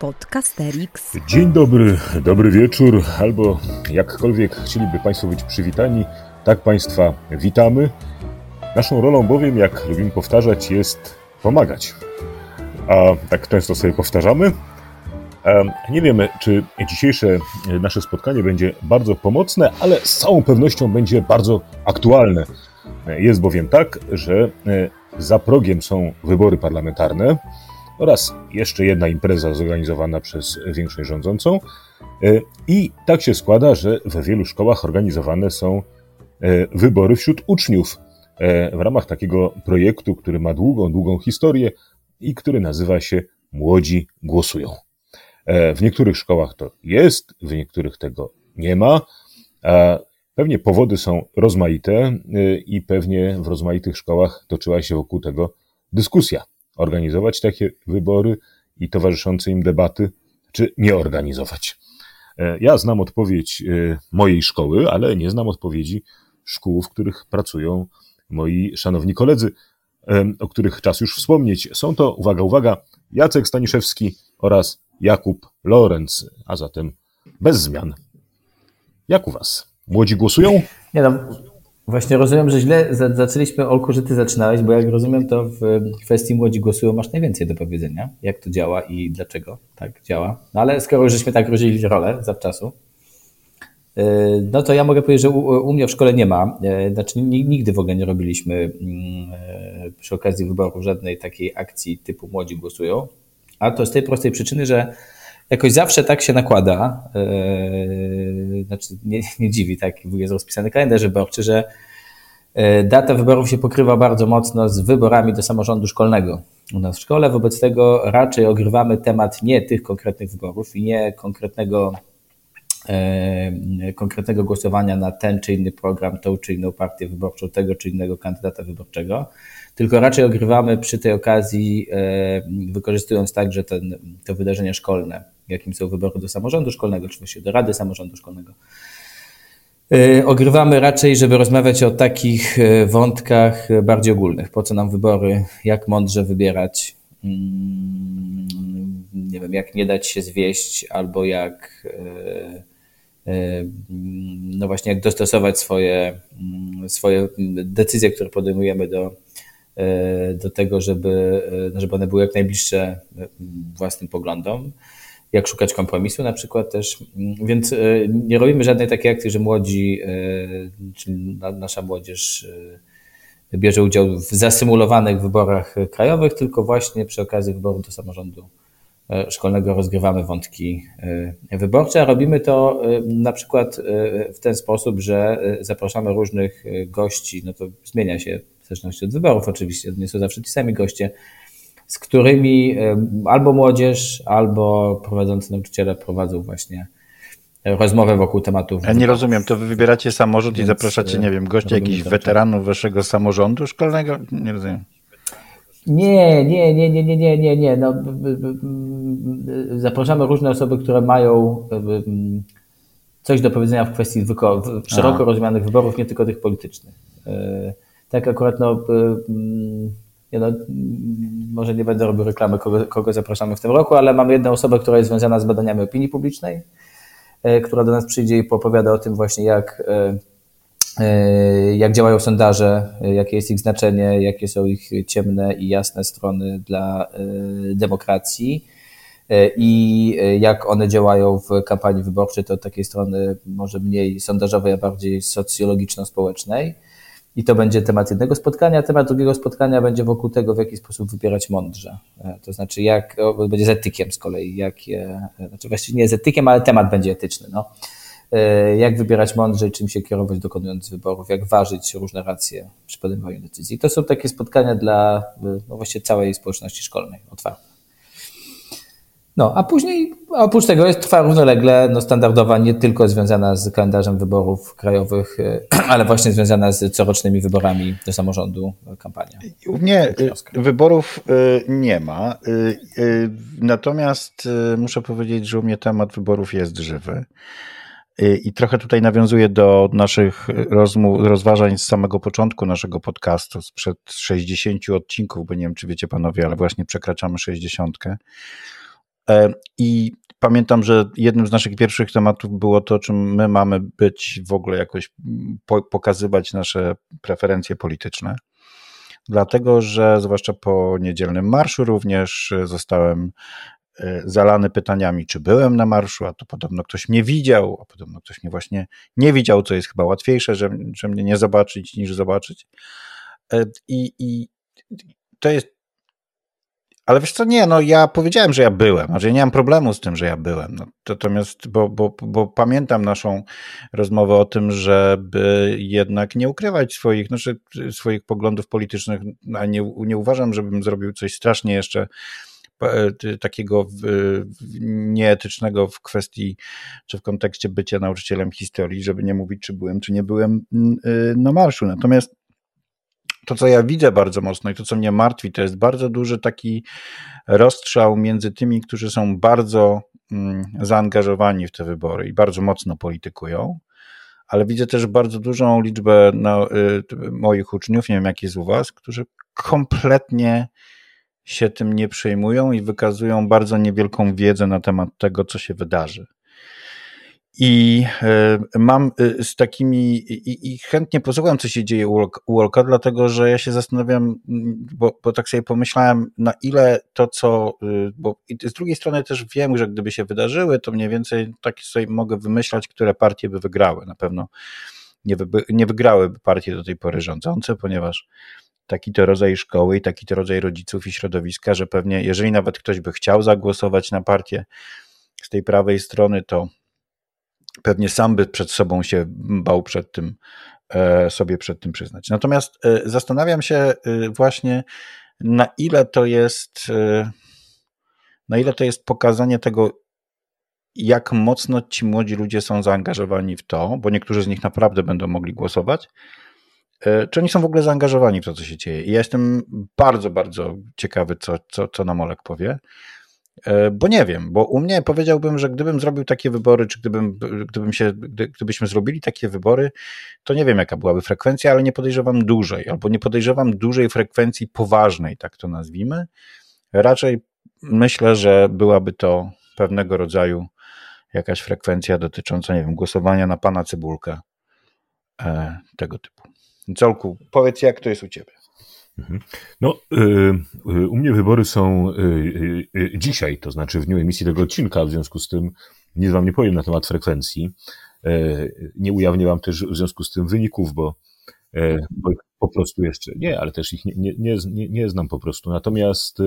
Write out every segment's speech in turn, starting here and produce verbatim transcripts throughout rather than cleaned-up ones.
Podcasterix. Dzień dobry, dobry wieczór, albo jakkolwiek chcieliby Państwo być przywitani, tak Państwa witamy. Naszą rolą bowiem, jak lubimy powtarzać, jest pomagać. A tak często sobie powtarzamy. Nie wiemy, czy dzisiejsze nasze spotkanie będzie bardzo pomocne, ale z całą pewnością będzie bardzo aktualne. Jest bowiem tak, że za progiem są wybory parlamentarne oraz jeszcze jedna impreza zorganizowana przez większość rządzącą. I tak się składa, że w wielu szkołach organizowane są wybory wśród uczniów w ramach takiego projektu, który ma długą, długą historię i który nazywa się Młodzi głosują. W niektórych szkołach to jest, w niektórych tego nie ma. Pewnie powody są rozmaite i pewnie w rozmaitych szkołach toczyła się wokół tego dyskusja. Organizować takie wybory i towarzyszące im debaty, czy nie organizować. Ja znam odpowiedź mojej szkoły, ale nie znam odpowiedzi szkół, w których pracują moi szanowni koledzy, o których czas już wspomnieć. Są to, uwaga, uwaga, Jacek Staniszewski oraz Jakub Lorenc, a zatem bez zmian. Jak u was? Młodzi głosują? Nie no, właśnie rozumiem, że źle zaczęliśmy, Olku, że ty zaczynałeś, bo jak rozumiem, to w kwestii Młodzi głosują masz najwięcej do powiedzenia, jak to działa i dlaczego tak działa. No ale skoro już żeśmy tak rozdzielili rolę zawczasu, no to ja mogę powiedzieć, że u, u mnie w szkole nie ma, znaczy nigdy w ogóle nie robiliśmy przy okazji wyboru żadnej takiej akcji typu Młodzi głosują. A to z tej prostej przyczyny, że jakoś zawsze tak się nakłada, yy, znaczy nie, nie dziwi, tak jest rozpisany kalendarz wyborczy, że yy, data wyborów się pokrywa bardzo mocno z wyborami do samorządu szkolnego u nas w szkole. Wobec tego raczej ogrywamy temat nie tych konkretnych wyborów i nie konkretnego, yy, konkretnego głosowania na ten czy inny program, tą czy inną partię wyborczą, tego czy innego kandydata wyborczego. Tylko raczej ogrywamy przy tej okazji, wykorzystując także ten, to wydarzenie szkolne, jakim są wybory do samorządu szkolnego, czy właściwie do Rady Samorządu Szkolnego. Ogrywamy raczej, żeby rozmawiać o takich wątkach bardziej ogólnych. Po co nam wybory, jak mądrze wybierać, nie wiem, jak nie dać się zwieść, albo jak... no właśnie jak dostosować swoje, swoje decyzje, które podejmujemy do do tego, żeby, żeby one były jak najbliższe własnym poglądom, jak szukać kompromisu na przykład też. Więc nie robimy żadnej takiej akcji, że młodzi, czyli nasza młodzież bierze udział w zasymulowanych wyborach krajowych, tylko właśnie przy okazji wyboru do samorządu szkolnego rozgrywamy wątki wyborcze, a robimy to na przykład w ten sposób, że zapraszamy różnych gości, no to zmienia się w zależności od wyborów oczywiście, nie są zawsze ci sami goście, z którymi albo młodzież, albo prowadzący nauczyciele prowadzą właśnie rozmowę wokół tematów. Ja nie rozumiem, to wy wybieracie samorząd więc i zapraszacie, nie wiem, gości jakichś weteranów waszego samorządu szkolnego? Nie rozumiem. Nie, nie, nie, nie, nie, nie, nie, nie. No, zapraszamy różne osoby, które mają coś do powiedzenia w kwestii wyko- szeroko Aha. rozumianych wyborów, nie tylko tych politycznych. Tak akurat, no, nie, no może nie będę robił reklamy, kogo, kogo zapraszamy w tym roku, ale mamy jedną osobę, która jest związana z badaniami opinii publicznej, która do nas przyjdzie i poopowiada o tym właśnie, jak jak działają sondaże, jakie jest ich znaczenie, jakie są ich ciemne i jasne strony dla demokracji i jak one działają w kampanii wyborczej, to od takiej strony może mniej sondażowej, a bardziej socjologiczno-społecznej. I to będzie temat jednego spotkania. Temat drugiego spotkania będzie wokół tego, w jaki sposób wybierać mądrze. To znaczy, jak będzie z etykiem z kolei, jakie, znaczy właściwie nie z etykiem, ale temat będzie etyczny. No. Jak wybierać mądrze i czym się kierować dokonując wyborów, jak ważyć różne racje przy podejmowaniu decyzji. To są takie spotkania dla no właściwie całej społeczności szkolnej, otwarte. No, a później, oprócz tego jest, trwa równolegle no, standardowa, nie tylko związana z kalendarzem wyborów krajowych, ale właśnie związana z corocznymi wyborami do samorządu kampania. U mnie wyborów nie ma, natomiast muszę powiedzieć, że u mnie temat wyborów jest żywy. I trochę tutaj nawiązuję do naszych rozmów, rozważań z samego początku naszego podcastu, sprzed sześćdziesięciu odcinków, bo nie wiem, czy wiecie panowie, ale właśnie przekraczamy sześćdziesiątkę. I pamiętam, że jednym z naszych pierwszych tematów było to, czym my mamy być w ogóle jakoś, po, pokazywać nasze preferencje polityczne. Dlatego, że zwłaszcza po niedzielnym marszu również zostałem zalany pytaniami, czy byłem na marszu, a to podobno ktoś mnie widział, a podobno ktoś mnie właśnie nie widział, co jest chyba łatwiejsze, że, że mnie nie zobaczyć niż zobaczyć. I, i to jest... Ale wiesz co, nie, no ja powiedziałem, że ja byłem, znaczy ja nie mam problemu z tym, że ja byłem. No, natomiast, bo, bo, bo pamiętam naszą rozmowę o tym, żeby jednak nie ukrywać swoich, znaczy, swoich poglądów politycznych, a nie, nie uważam, żebym zrobił coś strasznie jeszcze takiego nieetycznego w kwestii, czy w kontekście bycia nauczycielem historii, żeby nie mówić, czy byłem, czy nie byłem na marszu. Natomiast to, co ja widzę bardzo mocno i to, co mnie martwi, to jest bardzo duży taki rozstrzał między tymi, którzy są bardzo zaangażowani w te wybory i bardzo mocno politykują, ale widzę też bardzo dużą liczbę moich uczniów, nie wiem jak jest u was, którzy kompletnie się tym nie przejmują i wykazują bardzo niewielką wiedzę na temat tego, co się wydarzy. I mam z takimi, i, i chętnie posłucham, co się dzieje u Olka, dlatego że ja się zastanawiam, bo, bo tak sobie pomyślałem, na ile to, co, bo z drugiej strony też wiem, że gdyby się wydarzyły, to mniej więcej tak sobie mogę wymyślać, które partie by wygrały. Na pewno nie, wy, nie wygrałyby partie do tej pory rządzące, ponieważ taki to rodzaj szkoły i taki to rodzaj rodziców i środowiska, że pewnie jeżeli nawet ktoś by chciał zagłosować na partię z tej prawej strony, to pewnie sam by przed sobą się bał przed tym, sobie przed tym przyznać. Natomiast zastanawiam się właśnie, na ile to jest, na ile to jest pokazanie tego, jak mocno ci młodzi ludzie są zaangażowani w to, bo niektórzy z nich naprawdę będą mogli głosować, czy oni są w ogóle zaangażowani w to, co się dzieje. I ja jestem bardzo, bardzo ciekawy, co, co, co nam Olek powie. Bo nie wiem, bo u mnie powiedziałbym, że gdybym zrobił takie wybory, czy gdybym, gdybym się, gdy, gdybyśmy zrobili takie wybory, to nie wiem jaka byłaby frekwencja, ale nie podejrzewam dużej, albo nie podejrzewam dużej frekwencji poważnej, tak to nazwijmy. Raczej myślę, że byłaby to pewnego rodzaju jakaś frekwencja dotycząca, nie wiem, głosowania na pana Cybulkę, e, tego typu. Colku, powiedz jak to jest u ciebie. No, u mnie wybory są dzisiaj, to znaczy w dniu emisji tego odcinka, w związku z tym nic wam nie powiem na temat frekwencji, nie ujawnię wam też w związku z tym wyników, bo, bo po prostu jeszcze nie, ale też ich nie, nie, nie, nie znam po prostu, natomiast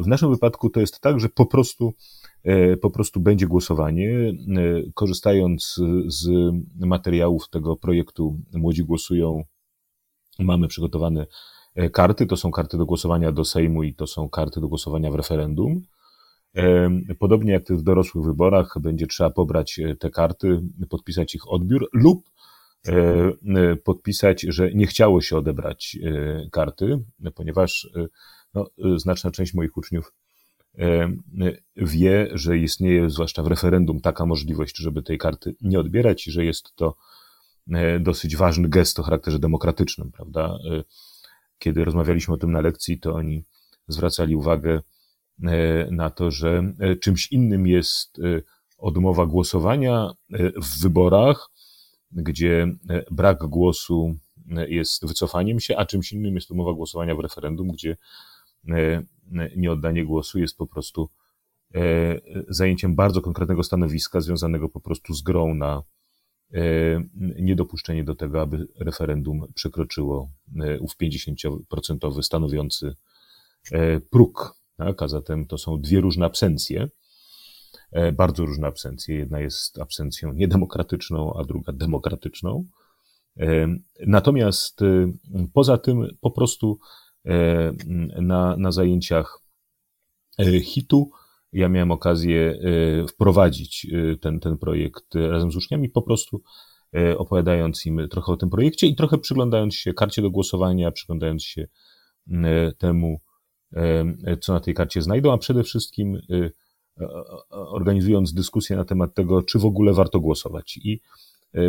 w naszym wypadku to jest tak, że po prostu, po prostu będzie głosowanie, korzystając z materiałów tego projektu Młodzi Głosują. Mamy przygotowane karty, to są karty do głosowania do Sejmu i to są karty do głosowania w referendum. Podobnie jak w dorosłych wyborach będzie trzeba pobrać te karty, podpisać ich odbiór lub podpisać, że nie chciało się odebrać karty, ponieważ no, znaczna część moich uczniów wie, że istnieje zwłaszcza w referendum taka możliwość, żeby tej karty nie odbierać i że jest to dosyć ważny gest o charakterze demokratycznym, prawda? Kiedy rozmawialiśmy o tym na lekcji, to oni zwracali uwagę na to, że czymś innym jest odmowa głosowania w wyborach, gdzie brak głosu jest wycofaniem się, a czymś innym jest odmowa głosowania w referendum, gdzie nieoddanie głosu jest po prostu zajęciem bardzo konkretnego stanowiska związanego po prostu z grą na niedopuszczenie do tego, aby referendum przekroczyło ów pięćdziesiąt procent stanowiący próg. Tak? A zatem to są dwie różne absencje, bardzo różne absencje. Jedna jest absencją niedemokratyczną, a druga demokratyczną. Natomiast poza tym po prostu na, na zajęciach hitu ja miałem okazję wprowadzić ten, ten projekt razem z uczniami, po prostu opowiadając im trochę o tym projekcie i trochę przyglądając się karcie do głosowania, przyglądając się temu, co na tej karcie znajdą, a przede wszystkim organizując dyskusję na temat tego, czy w ogóle warto głosować. I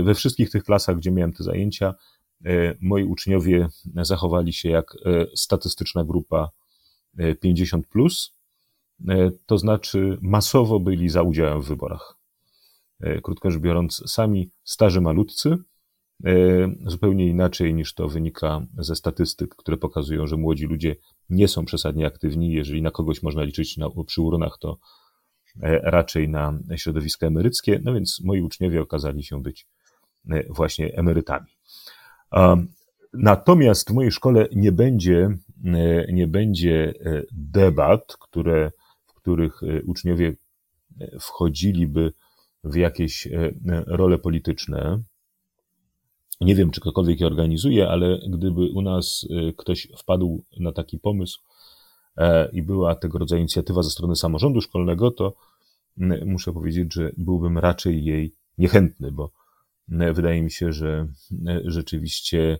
we wszystkich tych klasach, gdzie miałem te zajęcia, moi uczniowie zachowali się jak statystyczna grupa pięćdziesiąt plus, to znaczy masowo byli za udziałem w wyborach. Krótko rzecz biorąc, sami starzy malutcy, zupełnie inaczej niż to wynika ze statystyk, które pokazują, że młodzi ludzie nie są przesadnie aktywni. Jeżeli na kogoś można liczyć na, przy urnach, to raczej na środowiska emeryckie. No więc moi uczniowie okazali się być właśnie emerytami. Natomiast w mojej szkole nie będzie, nie będzie debat, które, w których uczniowie wchodziliby w jakieś role polityczne. Nie wiem, czy ktokolwiek je organizuje, ale gdyby u nas ktoś wpadł na taki pomysł i była tego rodzaju inicjatywa ze strony samorządu szkolnego, to muszę powiedzieć, że byłbym raczej jej niechętny, bo wydaje mi się, że rzeczywiście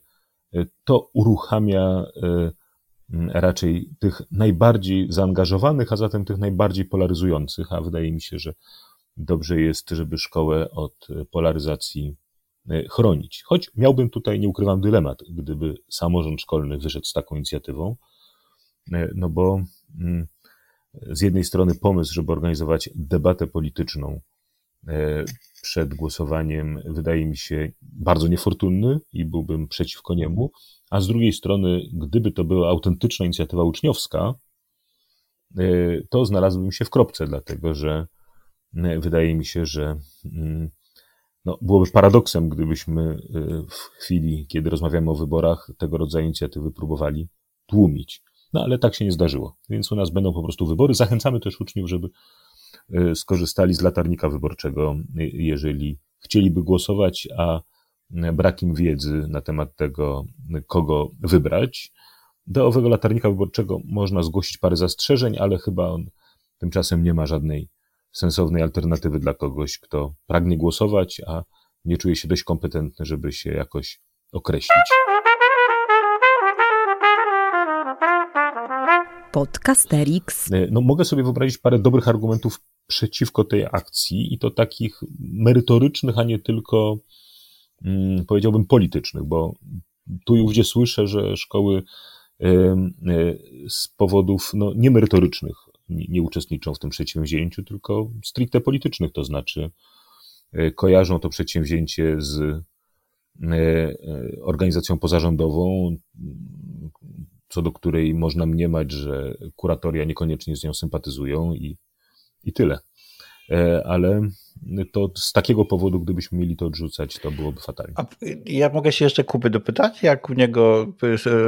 to uruchamia raczej tych najbardziej zaangażowanych, a zatem tych najbardziej polaryzujących, a wydaje mi się, że dobrze jest, żeby szkołę od polaryzacji chronić. Choć miałbym tutaj, nie ukrywam, dylemat, gdyby samorząd szkolny wyszedł z taką inicjatywą, no bo z jednej strony pomysł, żeby organizować debatę polityczną przed głosowaniem, wydaje mi się bardzo niefortunny i byłbym przeciwko niemu, a z drugiej strony, gdyby to była autentyczna inicjatywa uczniowska, to znalazłbym się w kropce, dlatego że wydaje mi się, że no, byłoby paradoksem, gdybyśmy w chwili, kiedy rozmawiamy o wyborach, tego rodzaju inicjatywy próbowali tłumić. No ale tak się nie zdarzyło, więc u nas będą po prostu wybory. Zachęcamy też uczniów, żeby skorzystali z latarnika wyborczego, jeżeli chcieliby głosować, a brak im wiedzy na temat tego, kogo wybrać. Do owego latarnika wyborczego można zgłosić parę zastrzeżeń, ale chyba on tymczasem nie ma żadnej sensownej alternatywy dla kogoś, kto pragnie głosować, a nie czuje się dość kompetentny, żeby się jakoś określić. Podcasterix. No, mogę sobie wyobrazić parę dobrych argumentów przeciwko tej akcji i to takich merytorycznych, a nie tylko, mm, powiedziałbym, politycznych, bo tu i ówdzie słyszę, że szkoły y, y, z powodów no, niemerytorycznych nie, nie uczestniczą w tym przedsięwzięciu, tylko stricte politycznych, to znaczy y, kojarzą to przedsięwzięcie z y, y, organizacją pozarządową, y, co do której można mniemać, że kuratoria niekoniecznie z nią sympatyzują i, i tyle. Ale to z takiego powodu, gdybyśmy mieli to odrzucać, to byłoby fatalnie. A ja mogę się jeszcze Kuby dopytać, jak u niego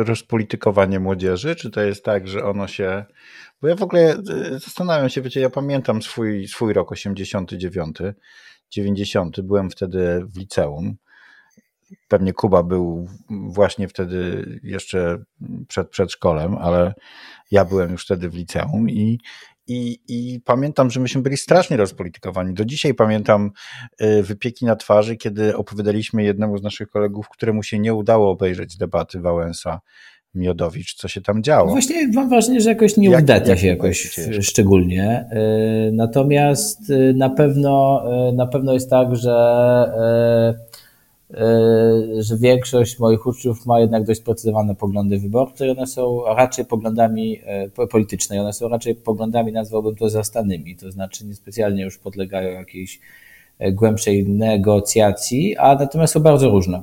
rozpolitykowanie młodzieży? Czy to jest tak, że ono się... Bo ja w ogóle zastanawiam się, wiecie, ja pamiętam swój, swój rok osiemdziesiąty dziewiąty, dziewięćdziesiąty, byłem wtedy w liceum. Pewnie Kuba był właśnie wtedy jeszcze przed przedszkolem, ale ja byłem już wtedy w liceum i, i, i pamiętam, że myśmy byli strasznie rozpolitykowani. Do dzisiaj pamiętam wypieki na twarzy, kiedy opowiadaliśmy jednemu z naszych kolegów, któremu się nie udało obejrzeć debaty Wałęsa Miodowicz, co się tam działo. Właśnie mam wrażenie, że jakoś nie jak, udaje jak się jakoś szczególnie. Natomiast na pewno, na pewno jest tak, że że większość moich uczniów ma jednak dość sprecyzowane poglądy wyborcze i one są raczej poglądami polityczne, one są raczej poglądami, nazwałbym to, zastanymi, to znaczy niespecjalnie już podlegają jakiejś głębszej negocjacji, a natomiast są bardzo różne.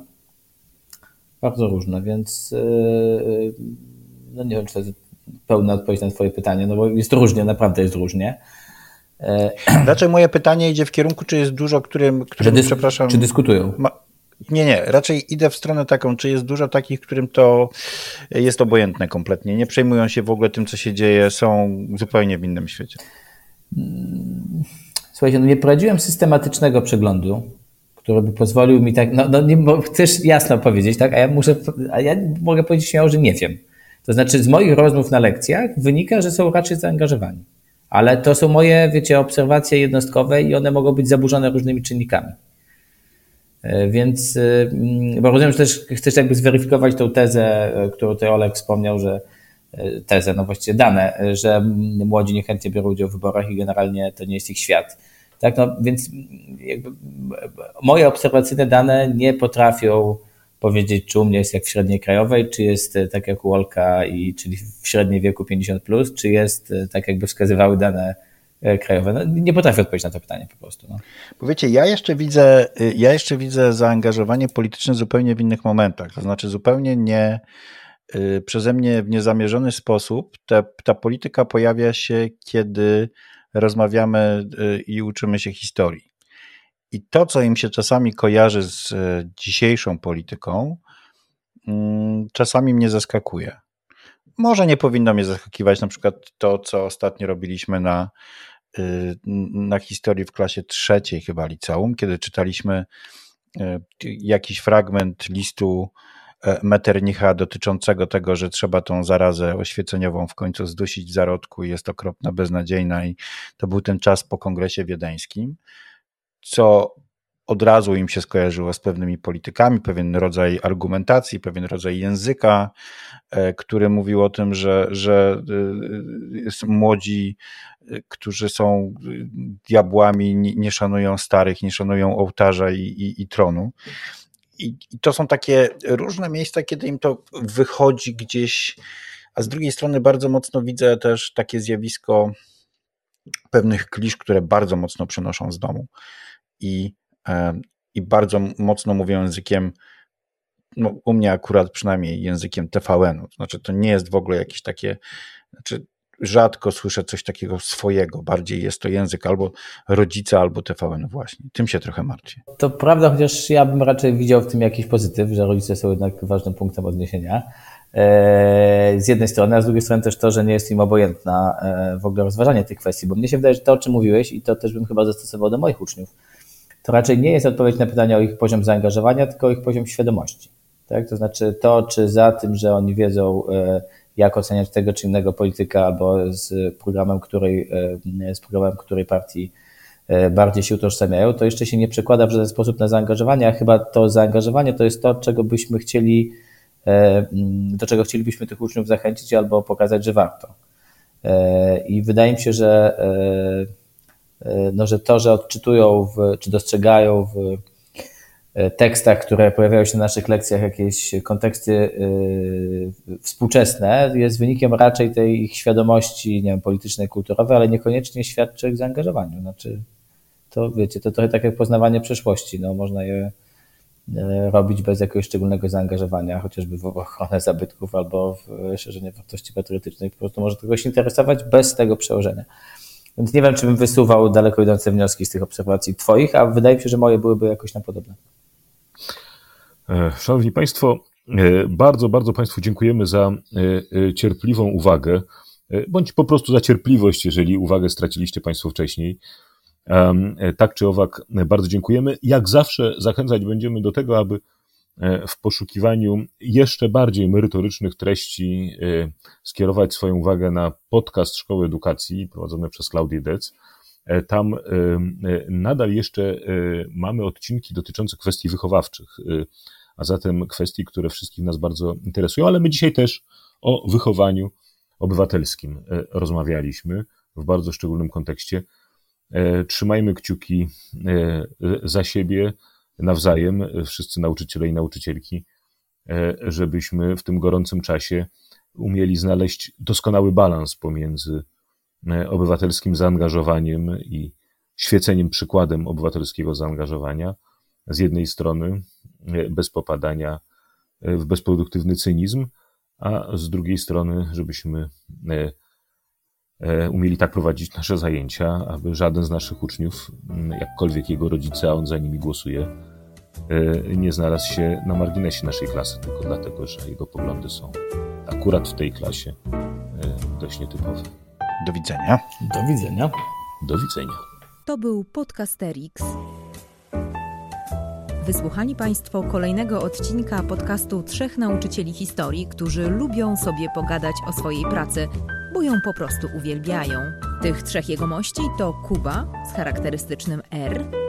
Bardzo różne, więc no nie wiem, czy to jest pełna odpowiedź na twoje pytanie, no bo jest różnie, naprawdę jest różnie. Raczej moje pytanie idzie w kierunku, czy jest dużo, którym, którym dys- przepraszam... Czy dyskutują? Ma- Nie, nie, raczej idę w stronę taką, czy jest dużo takich, którym to jest obojętne kompletnie, nie przejmują się w ogóle tym, co się dzieje, są zupełnie w innym świecie. Słuchajcie, no nie prowadziłem systematycznego przeglądu, który by pozwolił mi tak, no, no nie, bo chcesz jasno powiedzieć, tak, a ja muszę, a ja mogę powiedzieć śmiało, że nie wiem. To znaczy z moich rozmów na lekcjach wynika, że są raczej zaangażowani, ale to są moje, wiecie, obserwacje jednostkowe i one mogą być zaburzone różnymi czynnikami. Więc, bo rozumiem, że też chcesz jakby zweryfikować tą tezę, którą tutaj Olek wspomniał, że tezę, no właściwie dane, że młodzi niechętnie biorą udział w wyborach i generalnie to nie jest ich świat. Tak, no więc jakby moje obserwacyjne dane nie potrafią powiedzieć, czy u mnie jest jak w średniej krajowej, czy jest tak jak u Olka, i czyli w średniej wieku pięćdziesiąt plus, czy jest tak jakby wskazywały dane krajowe. No, nie potrafię odpowiedzieć na to pytanie po prostu. No. Bo wiecie, ja jeszcze widzę, ja jeszcze widzę zaangażowanie polityczne zupełnie w innych momentach. To znaczy zupełnie nie przeze mnie w niezamierzony sposób ta, ta polityka pojawia się, kiedy rozmawiamy i uczymy się historii. I to, co im się czasami kojarzy z dzisiejszą polityką, czasami mnie zaskakuje. Może nie powinno mnie zaskakiwać na przykład to, co ostatnio robiliśmy na, na historii w klasie trzeciej chyba liceum, kiedy czytaliśmy jakiś fragment listu Metternicha dotyczącego tego, że trzeba tą zarazę oświeceniową w końcu zdusić w zarodku i jest okropna, beznadziejna, i to był ten czas po kongresie wiedeńskim, co od razu im się skojarzyło z pewnymi politykami, pewien rodzaj argumentacji, pewien rodzaj języka, który mówił o tym, że, że młodzi, którzy są diabłami, nie szanują starych, nie szanują ołtarza i, i, i tronu. I, I to są takie różne miejsca, kiedy im to wychodzi gdzieś, a z drugiej strony bardzo mocno widzę też takie zjawisko pewnych klisz, które bardzo mocno przenoszą z domu i, i bardzo mocno mówią językiem, no u mnie akurat przynajmniej językiem T V N-u, to znaczy to nie jest w ogóle jakieś takie, znaczy rzadko słyszę coś takiego swojego, bardziej jest to język albo rodzica, albo T V N właśnie. Tym się trochę martwię. To prawda, chociaż ja bym raczej widział w tym jakiś pozytyw, że rodzice są jednak ważnym punktem odniesienia z jednej strony, a z drugiej strony też to, że nie jest im obojętna w ogóle rozważanie tych kwestii, bo mnie się wydaje, że to, o czym mówiłeś, i to też bym chyba zastosował do moich uczniów, to raczej nie jest odpowiedź na pytanie o ich poziom zaangażowania, tylko o ich poziom świadomości. Tak? To znaczy to, czy za tym, że oni wiedzą, jak oceniać tego czy innego polityka, albo z programem której, z programem której partii bardziej się utożsamiają, to jeszcze się nie przekłada w żaden sposób na zaangażowanie, a chyba to zaangażowanie to jest to, czego byśmy chcieli, do czego chcielibyśmy tych uczniów zachęcić albo pokazać, że warto. I wydaje mi się, że, no, że to, że odczytują w, czy dostrzegają w tekstach, które pojawiają się na naszych lekcjach, jakieś konteksty współczesne, jest wynikiem raczej tej ich świadomości, nie wiem, politycznej, kulturowej, ale niekoniecznie świadczy o ich zaangażowaniu. Znaczy, to wiecie, to trochę tak jak poznawanie przeszłości. No, można je robić bez jakiegoś szczególnego zaangażowania, chociażby w ochronę zabytków albo w szerzenie wartości patriotycznych. Po prostu może kogoś interesować bez tego przełożenia. Więc nie wiem, czy bym wysuwał daleko idące wnioski z tych obserwacji twoich, a wydaje mi się, że moje byłyby jakoś na podobne. Szanowni Państwo, bardzo, bardzo Państwu dziękujemy za cierpliwą uwagę, bądź po prostu za cierpliwość, jeżeli uwagę straciliście Państwo wcześniej. Tak czy owak, bardzo dziękujemy. Jak zawsze zachęcać będziemy do tego, aby w poszukiwaniu jeszcze bardziej merytorycznych treści skierować swoją uwagę na podcast Szkoły Edukacji prowadzony przez Klaudię Dec. Tam nadal jeszcze mamy odcinki dotyczące kwestii wychowawczych, a zatem kwestii, które wszystkich nas bardzo interesują, ale my dzisiaj też o wychowaniu obywatelskim rozmawialiśmy w bardzo szczególnym kontekście. Trzymajmy kciuki za siebie nawzajem, wszyscy nauczyciele i nauczycielki, żebyśmy w tym gorącym czasie umieli znaleźć doskonały balans pomiędzy obywatelskim zaangażowaniem i świeceniem przykładem obywatelskiego zaangażowania z jednej strony, bez popadania w bezproduktywny cynizm, a z drugiej strony, żebyśmy umieli tak prowadzić nasze zajęcia, aby żaden z naszych uczniów, jakkolwiek jego rodzice, a on za nimi głosuje, nie znalazł się na marginesie naszej klasy, tylko dlatego, że jego poglądy są akurat w tej klasie dość nietypowe. Do widzenia. Do widzenia. Do widzenia. To był Podcasterix. Wysłuchali Państwo kolejnego odcinka podcastu trzech nauczycieli historii, którzy lubią sobie pogadać o swojej pracy, bo ją po prostu uwielbiają. Tych trzech jegomości to Kuba z charakterystycznym R,